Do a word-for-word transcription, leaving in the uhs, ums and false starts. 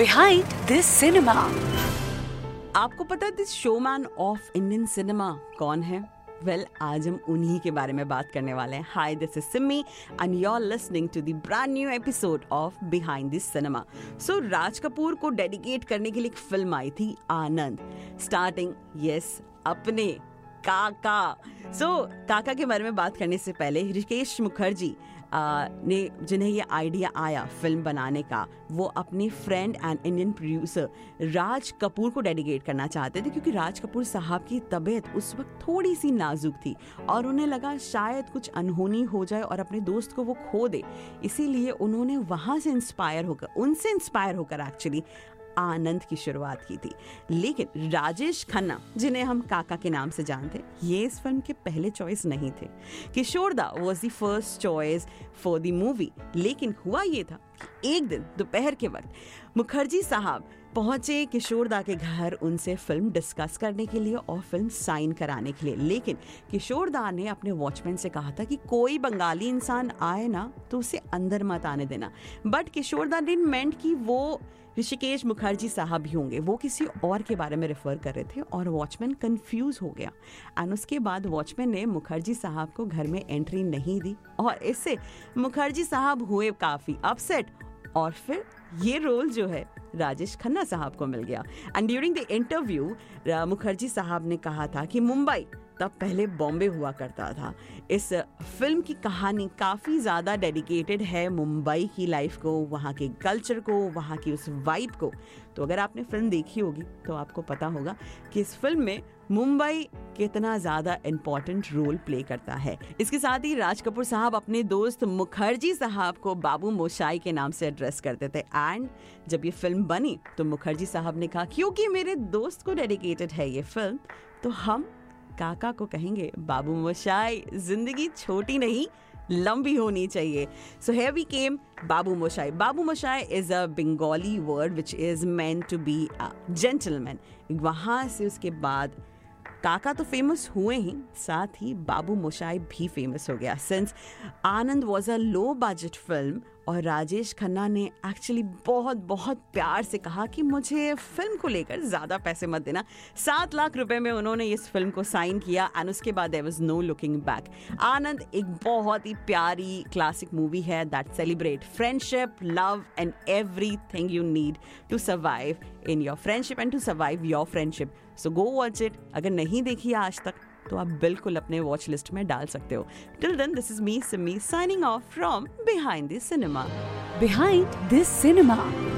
Behind this cinema. आपको पता है this showman of Indian cinema कौन है? वेल well, आज हम उन्हीं के बारे में बात करने वाले हैं। Hi, this is Simmi and you are listening to the brand new episode of behind this cinema. So Raj Kapoor को डेडिकेट करने के लिए एक फिल्म आई थी आनंद, स्टार्टिंग यस अपने काका। सो so, काका के बारे में बात करने से पहले ऋषिकेश मुखर्जी आ, ने जिन्हें ये आइडिया आया फिल्म बनाने का, वो अपने friend and Indian producer Raj Kapoor को डेडिकेट करना चाहते थे, क्योंकि राज कपूर साहब की तबीयत उस वक्त थोड़ी सी नाजुक थी और उन्हें लगा शायद कुछ अनहोनी हो जाए और अपने दोस्त को वो खो दे। इसीलिए उन्होंने वहाँ से इंस्पायर होकर उनसे इंस्पायर होकर एक्चुअली आनंद की शुरुआत की थी। लेकिन राजेश खन्ना, जिन्हें हम काका के नाम से जानते, ये इस फिल्म के पहले चॉइस नहीं थे। Kishore da was the first choice for the movie. लेकिन हुआ ये था, एक दिन दोपहर के वक्त मुखर्जी साहब पहुंचे किशोरदा के घर उनसे फिल्म डिस्कस करने के लिए और फिल्म साइन कराने के लिए। लेकिन किशोरदा ने अपने वॉचमैन से कहा था कि कोई बंगाली इंसान आए ना तो उसे अंदर मत आने देना। बट किशोरदा डिडंट मेंट कि वो ऋषिकेश मुखर्जी साहब ही होंगे, वो किसी और के बारे में रेफर कर रहे थे और वॉचमैन कंफ्यूज हो गया। एंड उसके बाद वॉचमैन ने मुखर्जी साहब को घर में एंट्री नहीं दी और इससे मुखर्जी साहब हुए काफ़ी अपसेट और फिर ये रोल जो है राजेश खन्ना साहब को मिल गया। And during the interview Mukherjee साहब ने कहा था कि मुंबई तब पहले बॉम्बे हुआ करता था। इस फिल्म की कहानी काफ़ी ज़्यादा डेडिकेटेड है मुंबई की लाइफ को, वहाँ के कल्चर को, वहाँ की उस वाइब को। तो अगर आपने फिल्म देखी होगी तो आपको पता होगा कि इस फिल्म में मुंबई कितना ज़्यादा इम्पॉर्टेंट रोल प्ले करता है। इसके साथ ही राज कपूर साहब अपने दोस्त मुखर्जी साहब को बाबू मोशाई के नाम से एड्रेस करते थे। एंड जब ये फिल्म बनी तो मुखर्जी साहब ने कहा क्योंकि मेरे दोस्त को डेडिकेटेड है ये फिल्म, तो हम काका को कहेंगे बाबू मोशाई, जिंदगी छोटी नहीं लंबी होनी चाहिए। So here we came Babu Moshai. Babu Moshai is a Bengali word which is meant to be a gentleman. वहाँ से उसके बाद काका तो फेमस हुए ही, साथ ही बाबू मोशाई भी फेमस हो गया। Since Anand was a low budget film और राजेश खन्ना ने एक्चुअली बहुत बहुत प्यार से कहा कि मुझे फिल्म को लेकर ज़्यादा पैसे मत देना। सात लाख रुपए में उन्होंने इस फिल्म को साइन किया एंड उसके बाद there was no looking back. Anand एक बहुत ही प्यारी क्लासिक मूवी है that celebrate friendship, love and everything you need to survive in your friendship and to survive your friendship. So go watch it. अगर नहीं देखी आज तक तो आप बिल्कुल अपने वॉच लिस्ट में डाल सकते हो। Till then this is me Simi signing off from behind this cinema. Behind this cinema.